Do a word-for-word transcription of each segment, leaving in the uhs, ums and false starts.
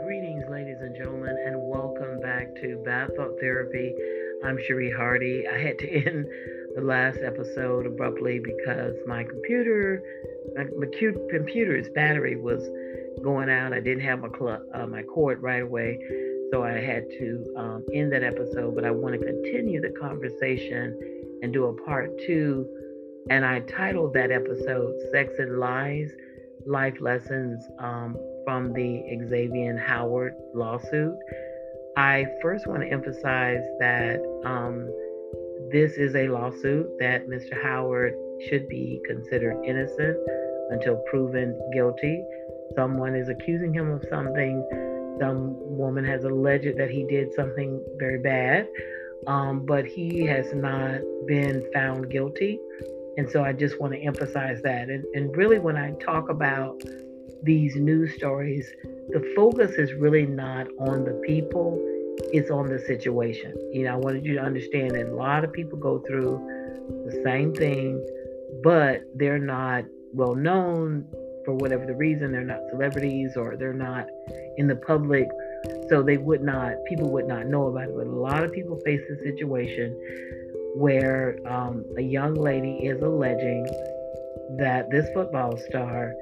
Greetings, ladies and gentlemen, and welcome back to Bad Thought Therapy. I'm Cherie Hardy. I had to end the last episode abruptly because my computer, my, my computer's battery was going out. I didn't have my cl- uh, my cord right away, so I had to um, end that episode, but I want to continue the conversation and do a part two, and I titled that episode Sex and Lies, Life Lessons um, from the Xavien Howard lawsuit. I first want to emphasize that um, this is a lawsuit that Mister Howard should be considered innocent until proven guilty. Someone is accusing him of something. Some woman has alleged that he did something very bad, um, but he has not been found guilty. And so I just want to emphasize that. And, and really, when I talk about these news stories, the focus is really not on the people, it's on the situation. You know, I wanted you to understand that a lot of people go through the same thing, but they're not well known. For whatever the reason, they're not celebrities or they're not in the public, so they would not, people would not know about it. But a lot of people face a situation where um, a young lady is alleging that this football star,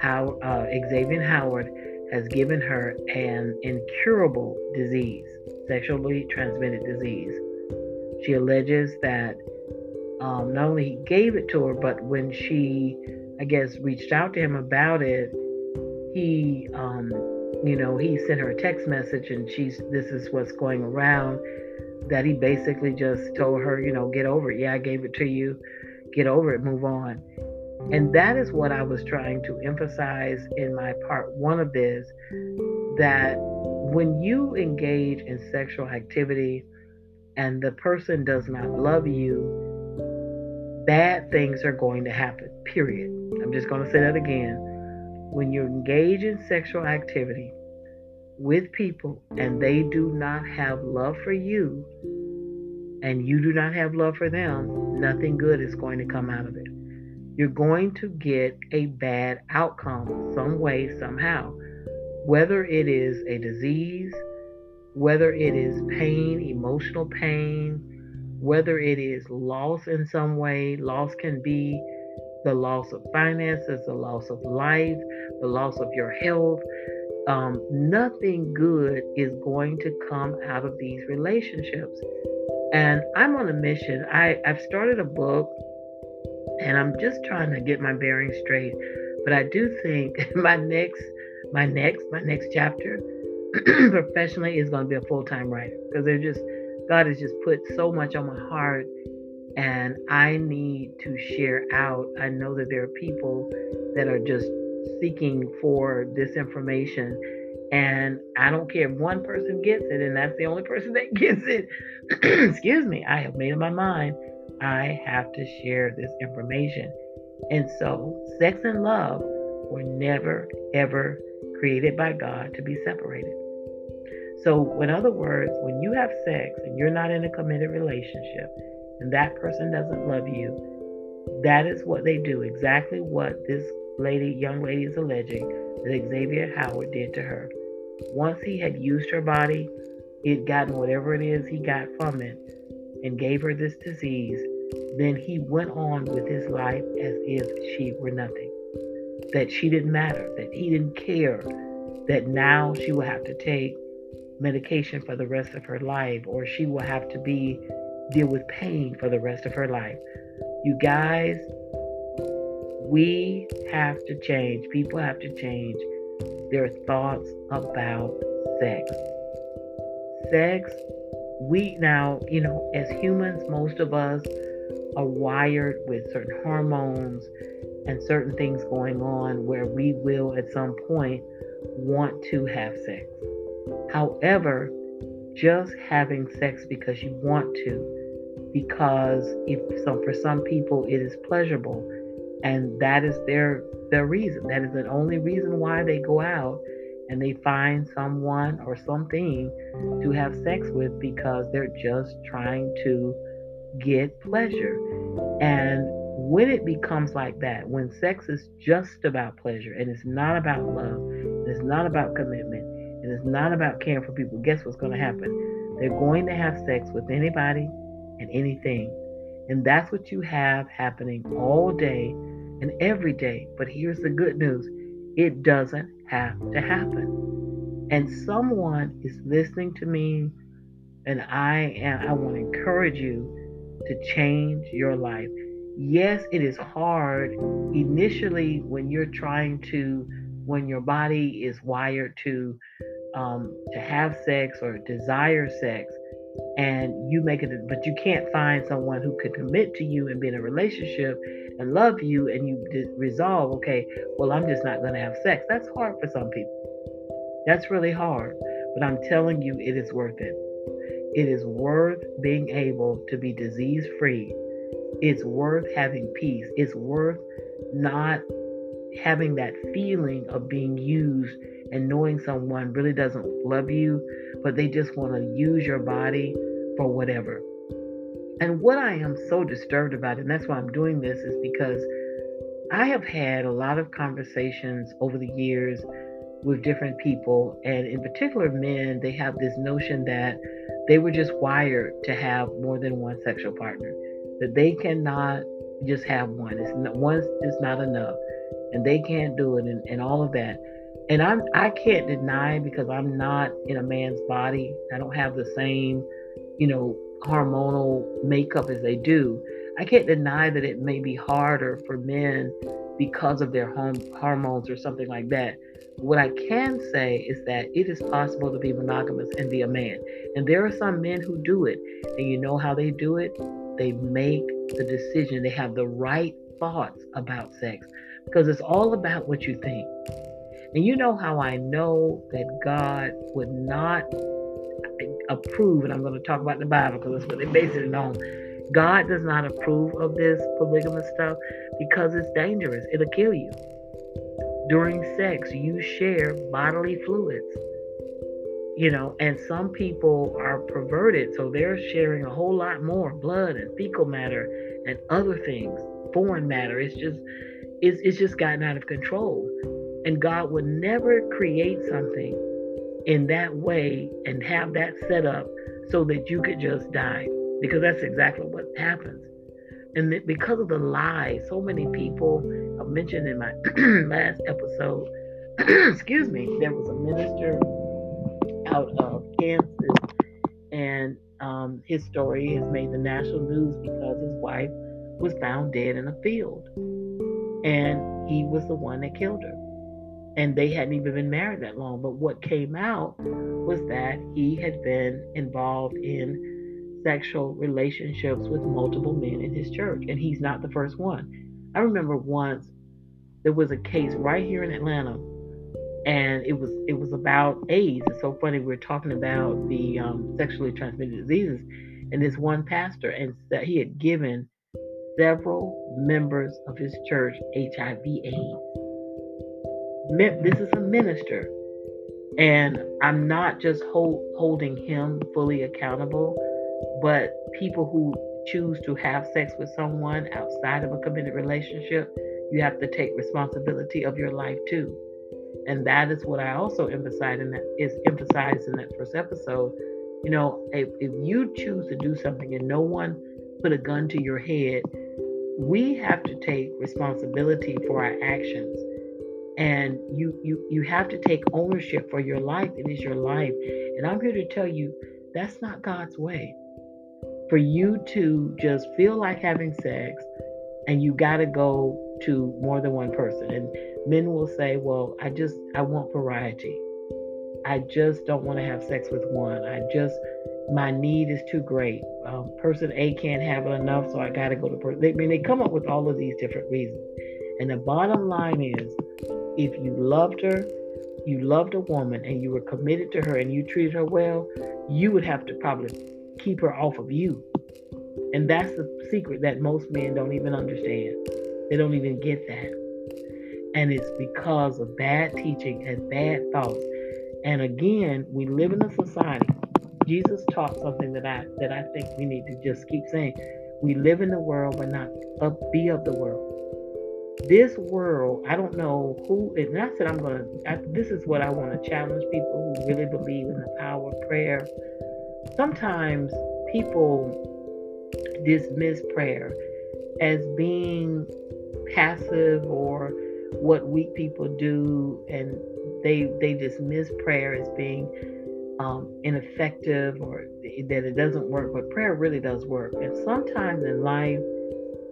how uh, Xavien Howard, has given her an incurable disease, sexually transmitted disease. She alleges that um, not only he gave it to her, but when she, I guess, reached out to him about it, he, um, you know, he sent her a text message, and she's, this is what's going around, that he basically just told her, you know, get over it. Yeah, I gave it to you. Get over it. Move on. And that is what I was trying to emphasize in my part one of this, that when you engage in sexual activity and the person does not love you, bad things are going to happen, period. I'm just going to say that again. When you engage in sexual activity with people and they do not have love for you and you do not have love for them, nothing good is going to come out of it. You're going to get a bad outcome some way, somehow. Whether it is a disease, whether it is pain, emotional pain, whether it is loss in some way. Loss can be the loss of finances, the loss of life, the loss of your health. Um, nothing good is going to come out of these relationships. And I'm on a mission. I, I've started a book, and I'm just trying to get my bearings straight. But I do think my next, my next, my next chapter professionally is going to be a full-time writer, because they're just, God has just put so much on my heart, and I need to share out. I know that there are people that are just seeking for this information, and I don't care if one person gets it, and that's the only person that gets it. Excuse me. I have made up my mind. I have to share this information. And so sex and love were never, ever created by God to be separated. So, in other words, when you have sex and you're not in a committed relationship and that person doesn't love you, that is what they do. Exactly what this lady, young lady is alleging that Xavien Howard did to her. Once he had used her body, he had gotten whatever it is he got from it and gave her this disease, then he went on with his life as if she were nothing. That she didn't matter, that he didn't care, that now she would have to take medication for the rest of her life, or she will have to be deal with pain for the rest of her life. You guys, we have to change. People have to change their thoughts about sex. Sex, we now, you know, as humans, most of us are wired with certain hormones and certain things going on where we will at some point want to have sex. However, just having sex because you want to, because if some, for some people it is pleasurable, and that is their their reason. That is the only reason why they go out and they find someone or something to have sex with because they're just trying to get pleasure. And when it becomes like that, when sex is just about pleasure and it's not about love, it's not about commitment, and it's not about caring for people, guess what's going to happen? They're going to have sex with anybody and anything. And that's what you have happening all day and every day. But here's the good news. It doesn't have to happen. And someone is listening to me, and I am, I want to encourage you to change your life. Yes, it is hard initially when you're trying to, when your body is wired to um, to have sex or desire sex, and you make it, but you can't find someone who could commit to you and be in a relationship and love you, and you resolve, okay, well, I'm just not going to have sex. That's hard for some people. That's really hard. But I'm telling you, it is worth it. It is worth being able to be disease-free. It's worth having peace. It's worth not having that feeling of being used and knowing someone really doesn't love you, but they just want to use your body for whatever. And what I am so disturbed about, and that's why I'm doing this, is because I have had a lot of conversations over the years with different people, and in particular men, they have this notion that they were just wired to have more than one sexual partner, that they cannot just have one. It's not, one is not enough, and they can't do it, and, and all of that. And I'm, I can't deny, because I'm not in a man's body. I don't have the same, you know, hormonal makeup as they do. I can't deny that it may be harder for men because of their home hormones or something like that. What I can say is that it is possible to be monogamous and be a man. And there are some men who do it. And you know how they do it? They make the decision. They have the right thoughts about sex, because it's all about what you think. And you know how I know that God would not approve, and I'm going to talk about the Bible because that's what they base it on. God does not approve of this polygamous stuff because it's dangerous. It'll kill you. During sex, you share bodily fluids, you know, and some people are perverted, so they're sharing a whole lot more blood and fecal matter and other things, foreign matter. It's just, it's, it's just gotten out of control. And God would never create something in that way and have that set up so that you could just die, because that's exactly what happens. And that because of the lies, so many people, I mentioned in my last episode, excuse me, there was a minister out of Kansas, and um, his story has made the national news because his wife was found dead in a field, and he was the one that killed her. And they hadn't even been married that long. But what came out was that he had been involved in sexual relationships with multiple men in his church. And he's not the first one. I remember once there was a case right here in Atlanta. And it was it was about AIDS. It's so funny. We were talking about the um, sexually transmitted diseases. And this one pastor, and that he had given several members of his church H I V AIDS. This is a minister, and I'm not just hold, holding him fully accountable, but people who choose to have sex with someone outside of a committed relationship, you have to take responsibility of your life too. And that is what I also emphasized in that, is emphasized in that first episode. You know, if, if you choose to do something and no one put a gun to your head, we have to take responsibility for our actions. And you, you you have to take ownership for your life. It is your life. And I'm here to tell you, that's not God's way. For you to just feel like having sex, and you got to go to more than one person. And men will say, well, I just, I want variety. I just don't want to have sex with one. I just, my need is too great. Um, person A can't have it enough, so I got to go to person. I mean, they come up with all of these different reasons. And the bottom line is, if you loved her, you loved a woman, and you were committed to her, and you treated her well, you would have to probably keep her off of you. And that's the secret that most men don't even understand. They don't even get that. And it's because of bad teaching and bad thoughts. And again, we live in a society. Jesus taught something that I that I think we need to just keep saying. We live in the world, but not of, be of the world. This world, I don't know who is, and I said I'm going to, this is what I want to challenge people who really believe in the power of prayer. Sometimes people dismiss prayer as being passive or what weak people do, and they they dismiss prayer as being um, ineffective or that it doesn't work, but prayer really does work. And sometimes in life,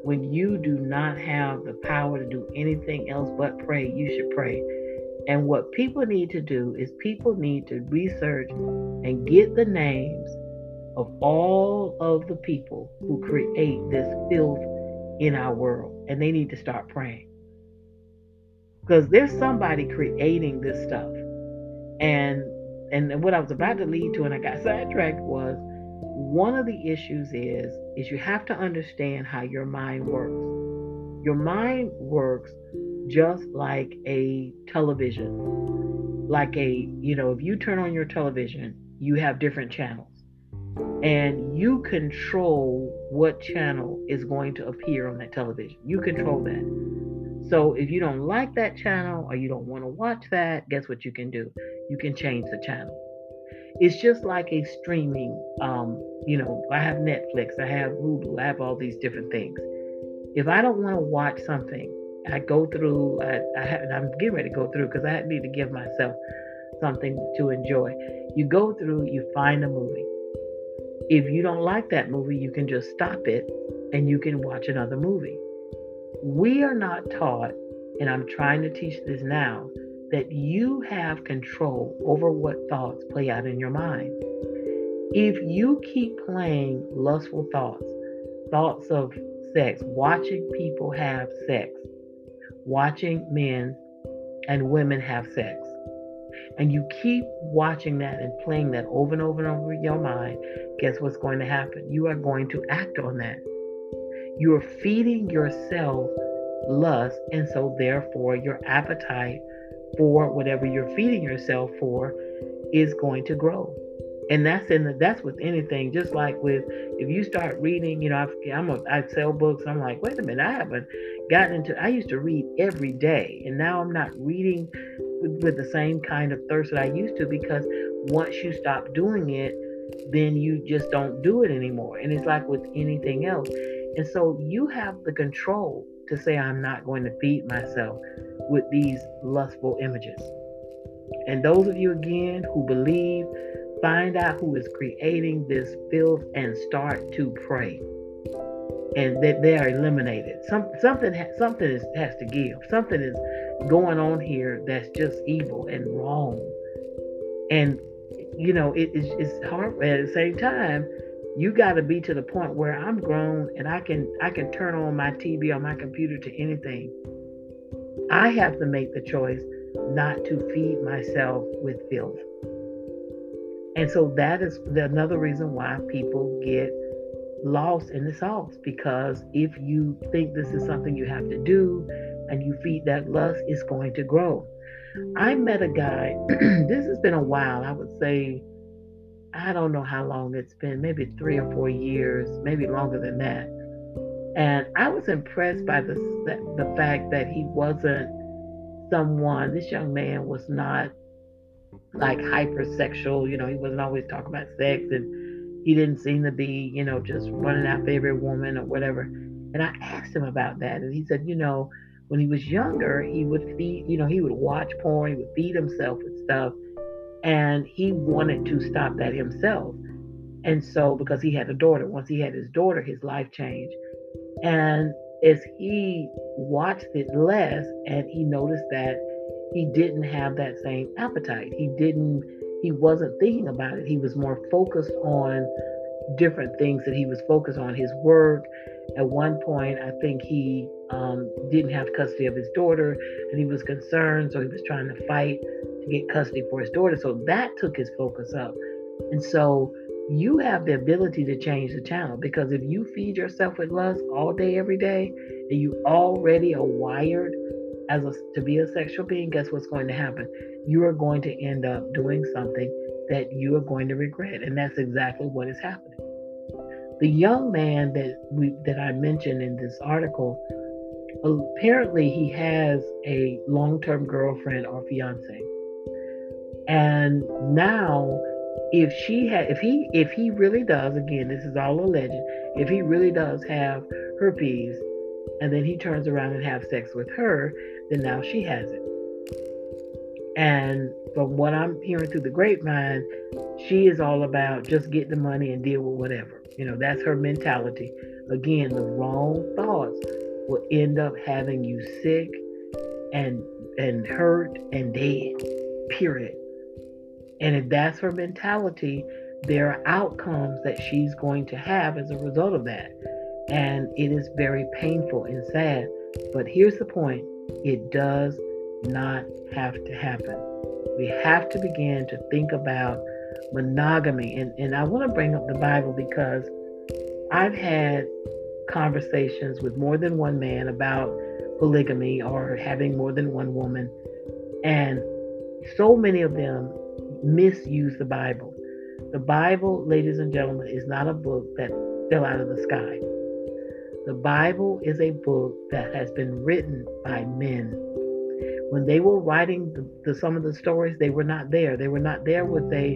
when you do not have the power to do anything else but pray, you should pray. And what people need to do is people need to research and get the names of all of the people who create this filth in our world. And they need to start praying. Because there's somebody creating this stuff. And and what I was about to lead to, and I got sidetracked, was one of the issues is, is you have to understand how your mind works. Your mind works just like a television. Like a, you know, if you turn on your television, you have different channels. And you control what channel is going to appear on that television. You control that. So if you don't like that channel or you don't want to watch that, guess what you can do? You can change the channel. It's just like a streaming, um, you know, I have Netflix, I have Google, I have all these different things. If I don't want to watch something, I go through, I, I have, and I'm getting ready to go through because I need to give myself something to enjoy. You go through, you find a movie. If you don't like that movie, you can just stop it and you can watch another movie. We are not taught, and I'm trying to teach this now, that you have control over what thoughts play out in your mind. If you keep playing lustful thoughts, thoughts of sex, watching people have sex, watching men and women have sex, and you keep watching that and playing that over and over and over in your mind, guess what's going to happen? You are going to act on that. You are feeding yourself lust, and so therefore your appetite for whatever you're feeding yourself for is going to grow. And that's in the, that's with anything. Just like with, if you start reading, you know, I've, I'm a, I sell books. I'm like, wait a minute, I haven't gotten into, I used to read every day, and now I'm not reading with the same kind of thirst that I used to, because once you stop doing it, then you just don't do it anymore. And it's like with anything else. And so you have the control to say, I'm not going to feed myself with these lustful images. And those of you, again, who believe, find out who is creating this filth and start to pray. And that they are eliminated. Some, something something is, has to give. Something is going on here that's just evil and wrong. And, you know, it, it's, it's hard. At the same time, you got to be to the point where I'm grown and I can I can turn on my T V or my computer to anything. I have to make the choice not to feed myself with filth. And so that is another reason why people get lost in the sauce, because if you think this is something you have to do and you feed that lust, it's going to grow. I met a guy, this has been a while, I would say, I don't know how long it's been, maybe three or four years, maybe longer than that. And I was impressed by the, the fact that he wasn't someone, this young man was not like hypersexual, you know, he wasn't always talking about sex, and he didn't seem to be, you know, just running after every woman or whatever. And I asked him about that, and he said, you know, when he was younger, he would feed, you know, he would watch porn, he would feed himself with stuff, and he wanted to stop that himself. And so, because he had a daughter, once he had his daughter, his life changed. And as he watched it less, and he noticed that he didn't have that same appetite. He didn't, he wasn't thinking about it. He was more focused on different things that he was focused on, his work. At one point, I think he um, didn't have custody of his daughter, and he was concerned, so he was trying to fight to get custody for his daughter. So that took his focus up. And so you have the ability to change the channel, because if you feed yourself with lust all day, every day, and you already are wired as a, to be a sexual being, guess what's going to happen? You are going to end up doing something that you are going to regret. And that's exactly what is happening. The young man that we that I mentioned in this article, apparently he has a long-term girlfriend or fiance. And now if she had, if he, if he really does, again, this is all alleged, if he really does have herpes and then he turns around and have sex with her, then now she has it. And from what I'm hearing through the grapevine, she is all about just get the money and deal with whatever. You know, that's her mentality. Again, the wrong thoughts will end up having you sick and and hurt and dead, period. And if that's her mentality, there are outcomes that she's going to have as a result of that. And it is very painful and sad. But here's the point. It does not have to happen. We have to begin to think about monogamy. And, and I want to bring up the Bible because I've had conversations with more than one man about polygamy or having more than one woman. And so many of them misuse the Bible. The Bible, ladies and gentlemen, is not a book that fell out of the sky. The Bible is a book that has been written by men. When they were writing the, the, some of the stories, they were not there. They were not there with a,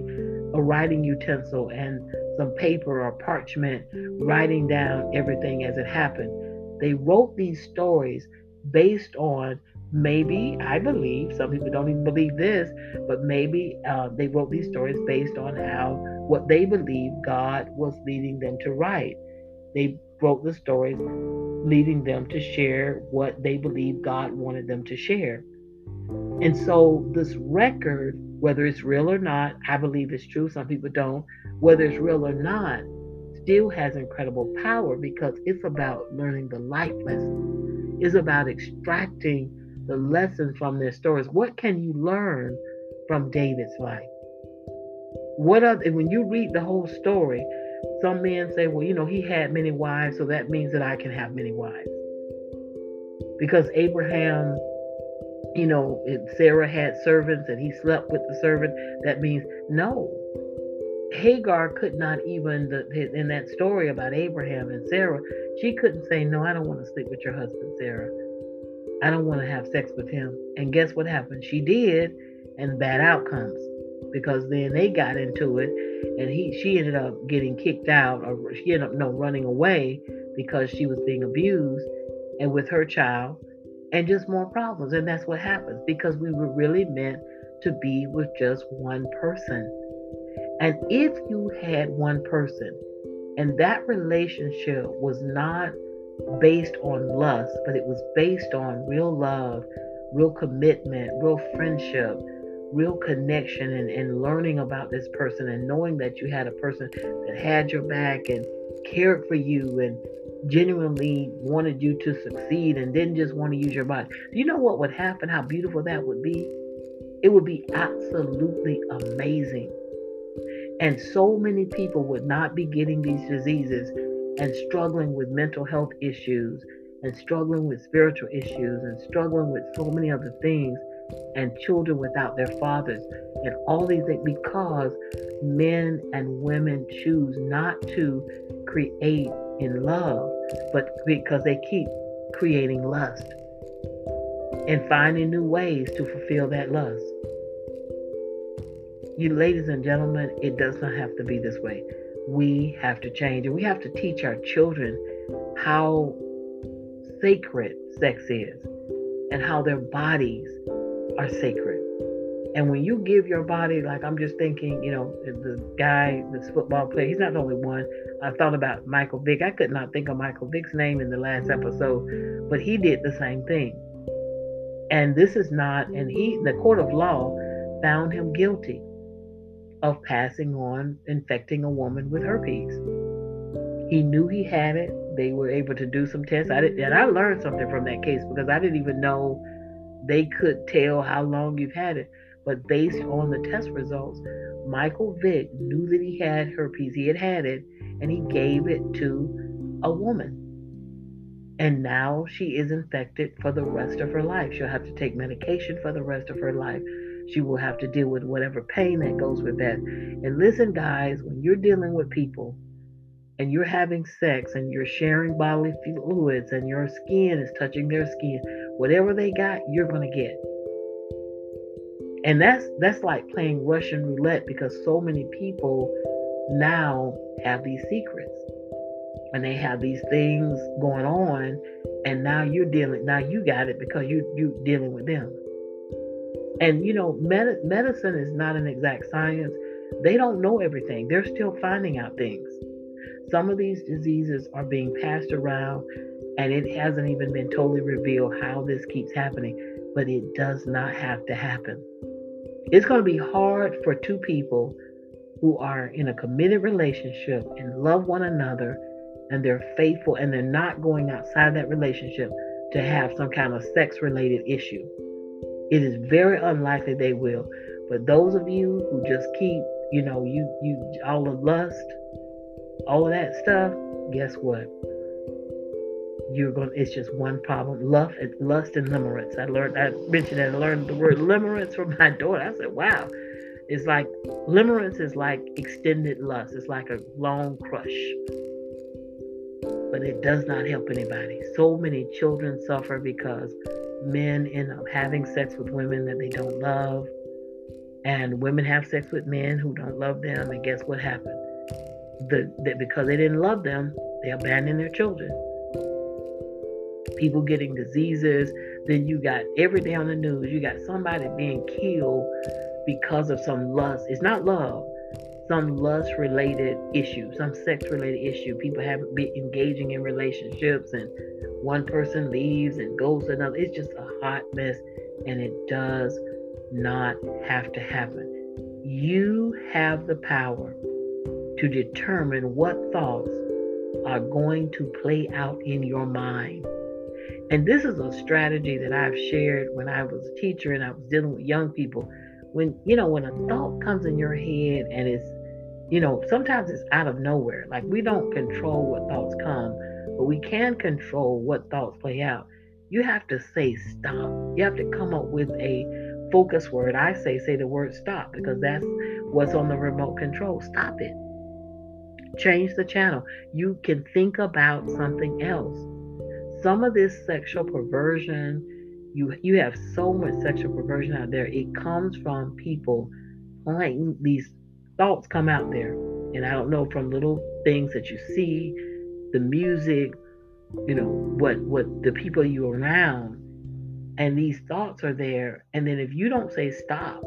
a writing utensil and some paper or parchment, writing down everything as it happened. They wrote these stories based on, maybe, I believe, some people don't even believe this, but maybe uh, they wrote these stories based on how, what they believed God was leading them to write. They wrote the stories leading them to share what they believed God wanted them to share. And so this record, whether it's real or not, I believe it's true, some people don't, whether it's real or not, still has incredible power because it's about learning the life lessons. It's about extracting the lessons from their stories. What can you learn from David's life? What are, when you read the whole story, some men say, well, you know, he had many wives, so that means that I can have many wives. Because Abraham, you know, Sarah had servants and he slept with the servant. That means, no. Hagar could not even, in that story about Abraham and Sarah, she couldn't say, no, I don't want to sleep with your husband, Sarah. I don't want to have sex with him. And guess what happened? She did, and bad outcomes. Because then they got into it, and he, she ended up getting kicked out, or she ended up no running away because she was being abused, and with her child, and just more problems. And that's what happens because we were really meant to be with just one person. And if you had one person, and that relationship was not based on lust, but it was based on real love, real commitment, real friendship, real connection, and, and learning about this person and knowing that you had a person that had your back and cared for you and genuinely wanted you to succeed and didn't just want to use your body. Do you know what would happen? How beautiful that would be? It would be absolutely amazing. And so many people would not be getting these diseases and struggling with mental health issues and struggling with spiritual issues and struggling with so many other things, and children without their fathers and all these things, because men and women choose not to create in love, but because they keep creating lust and finding new ways to fulfill that lust. You ladies and gentlemen, it does not have to be this way. We have to change, and we have to teach our children how sacred sex is and how their bodies are sacred. And when you give your body, like, I'm just thinking, you know, the guy, this football player, he's not the only one. I thought about Michael Vick. I could not think of Michael Vick's name in the last episode, but he did the same thing. And this is not, and he, the court of law found him guilty of passing on, infecting a woman with herpes. He knew he had it. They were able to do some tests. I did, and I learned something from that case because I didn't even know they could tell how long you've had it. But based on the test results, Michael Vick knew that he had herpes. He had had it, and he gave it to a woman. And now she is infected for the rest of her life. She'll have to take medication for the rest of her life. She will have to deal with whatever pain that goes with that. And listen, guys, when you're dealing with people and you're having sex and you're sharing bodily fluids and your skin is touching their skin, whatever they got, you're going to get. And that's that's like playing Russian roulette, because so many people now have these secrets and they have these things going on, and now you're dealing, now you got it because you, you dealing with them. And, you know, med- medicine is not an exact science. They don't know everything. They're still finding out things. Some of these diseases are being passed around, and it hasn't even been totally revealed how this keeps happening, but it does not have to happen. It's going to be hard for two people who are in a committed relationship and love one another, and they're faithful, and they're not going outside that relationship, to have some kind of sex-related issue. It is very unlikely they will. But those of you who just keep, you know, you, you all of lust, all of that stuff, guess what? You're going. It's just one problem. Lust, lust and limerence. I learned. I mentioned that I learned the word limerence from my daughter. I said, "Wow." It's like limerence is like extended lust. It's like a long crush. But it does not help anybody. So many children suffer because men end up having sex with women that they don't love, and women have sex with men who don't love them. And guess what happened? The, the because they didn't love them, they abandoned their children. People getting diseases. Then you got every day on the news, you got somebody being killed because of some lust. It's not love. Some lust-related issue, some sex-related issue. People have been engaging in relationships, and one person leaves and goes to another. It's just a hot mess, and it does not have to happen. You have the power to determine what thoughts are going to play out in your mind. And this is a strategy that I've shared when I was a teacher and I was dealing with young people. When, you know, when a thought comes in your head, and it's, you know, sometimes it's out of nowhere. Like, we don't control what thoughts come, but we can control what thoughts play out. You have to say stop. You have to come up with a focus word. I say, say the word stop, because that's what's on the remote control. Stop it. Change the channel. You can think about something else. Some of this sexual perversion, You you have so much sexual perversion out there. It comes from people playing. These thoughts come out there. And I don't know, from little things that you see, the music, you know, what, what the people you're around. And these thoughts are there. And then if you don't say stop,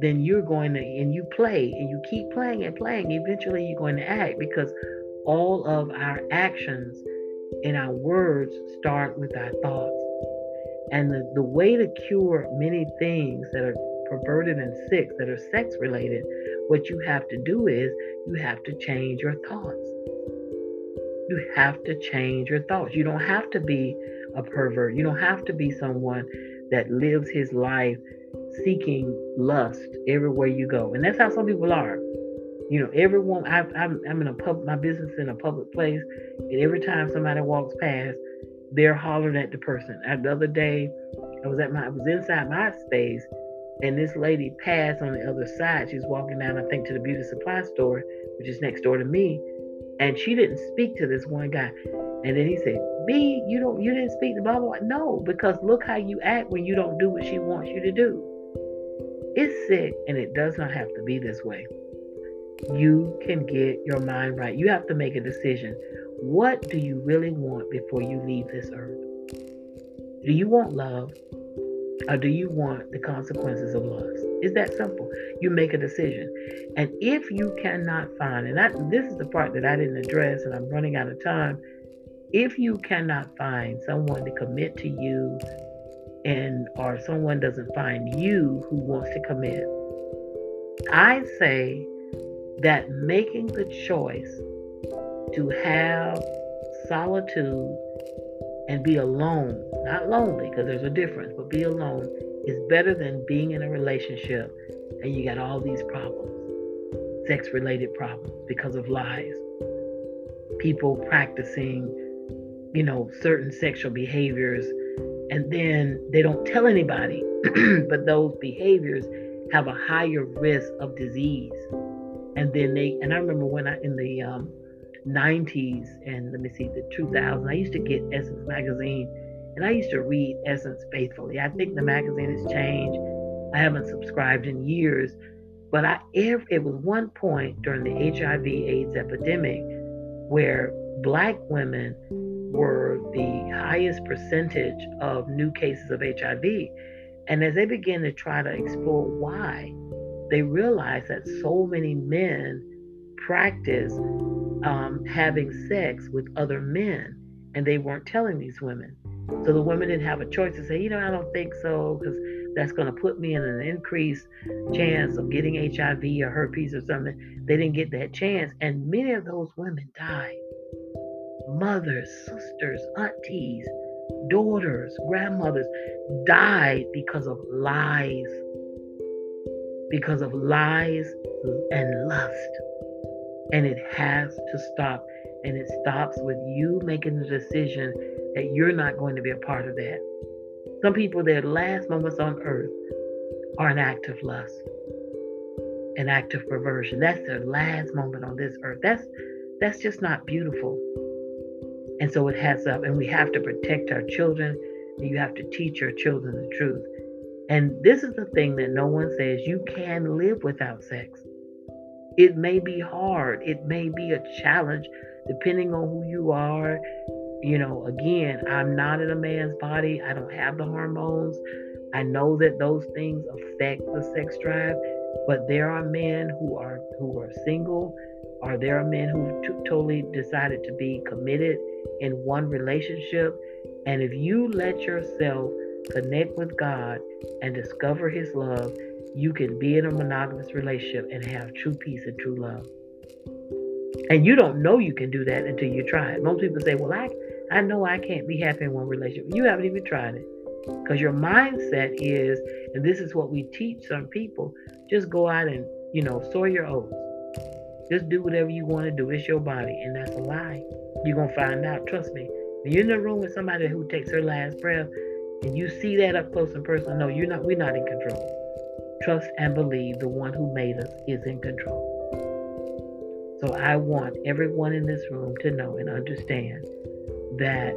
then you're going to, and you play, and you keep playing and playing. Eventually you're going to act, because all of our actions and our words start with our thoughts. And the, the way to cure many things that are perverted and sick, that are sex related, what you have to do is you have to change your thoughts. You have to change your thoughts. You don't have to be a pervert. You don't have to be someone that lives his life seeking lust everywhere you go. And that's how some people are. You know, everyone, I, I'm, I'm in a pub, my business in a public place, and every time somebody walks past, they're hollering at the person. The other day, I was at my, I was inside my space, and this lady passed on the other side. She was walking down, I think, to the beauty supply store, which is next door to me, and she didn't speak to this one guy. And then he said, "B, you don't, you didn't speak to blah blah." No, because look how you act when you don't do what she wants you to do. It's sick, and it does not have to be this way. You can get your mind right. You have to make a decision. What do you really want before you leave this earth? Do you want love, or do you want the consequences of lust? It's that simple. You make a decision. And if you cannot find, and I, this is the part that I didn't address, and I'm running out of time. If you cannot find someone to commit to you, and or someone doesn't find you who wants to commit, I say that making the choice to have solitude and be alone, not lonely, because there's a difference, but be alone is better than being in a relationship and you got all these problems, sex-related problems because of lies, people practicing you know, certain sexual behaviors, and then they don't tell anybody, but those behaviors have a higher risk of disease. And then they, and I remember when I, in the um, nineties and let me see, the two thousands, I used to get Essence magazine, and I used to read Essence faithfully. I think the magazine has changed. I haven't subscribed in years, but I, it was one point during the H I V AIDS epidemic where Black women were the highest percentage of new cases of H I V. And as they began to try to explore why, they realized that so many men practiced um, having sex with other men, and they weren't telling these women. So the women didn't have a choice to say, you know, I don't think so, because that's going to put me in an increased chance of getting H I V or herpes or something. They didn't get that chance. And many of those women died. Mothers, sisters, aunties, daughters, grandmothers died because of lies, because of lies and lust. And it has to stop. And it stops with you making the decision that you're not going to be a part of that. Some people, their last moments on earth are an act of lust, an act of perversion. That's their last moment on this earth. That's that's just not beautiful. And so it has up, and we have to protect our children, and you have to teach your children the truth. And this is the thing that no one says, you can live without sex. It may be hard. It may be a challenge, depending on who you are. You know, again, I'm not in a man's body. I don't have the hormones. I know that those things affect the sex drive, but there are men who are who are single, or there are men who t- totally decided to be committed in one relationship. And if you let yourself connect with God and discover His love, you can be in a monogamous relationship and have true peace and true love. And you don't know you can do that until you try it. Most people say, well, I I know I can't be happy in one relationship. You haven't even tried it. Because your mindset is, and this is what we teach some people, just go out and, you know, sow your oats. Just do whatever you want to do. It's your body. And that's a lie. You're going to find out. Trust me. When you're in a room with somebody who takes her last breath and you see that up close and personal, no, you're not, we're not in control. Trust and believe the one who made us is in control. So I want everyone in this room to know and understand that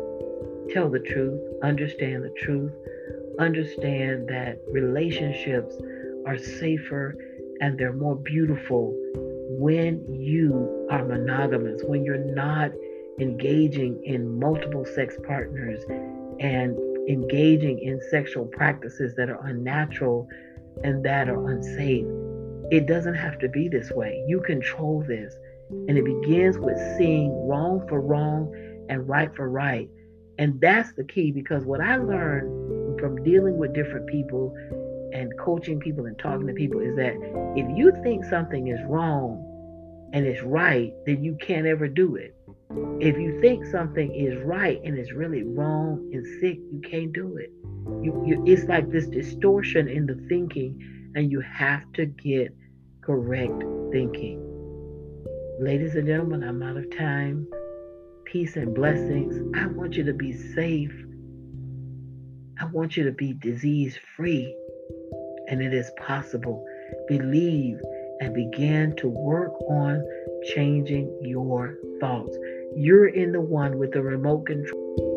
tell the truth, understand the truth, understand that relationships are safer and they're more beautiful when you are monogamous, when you're not engaging in multiple sex partners and engaging in sexual practices that are unnatural and that are unsafe. It doesn't have to be this way. You control this. And it begins with seeing wrong for wrong and right for right. And that's the key, because what I learned from dealing with different people and coaching people and talking to people is that if you think something is wrong and it's right, then you can't ever do it. If you think something is right and it's really wrong and sick, you can't do it. You, you, it's like this distortion in the thinking, and you have to get correct thinking. Ladies and gentlemen, I'm out of time. Peace and blessings. I want you to be safe. I want you to be disease free. And it is possible. Believe and begin to work on changing your thoughts. You're in the one with the remote control.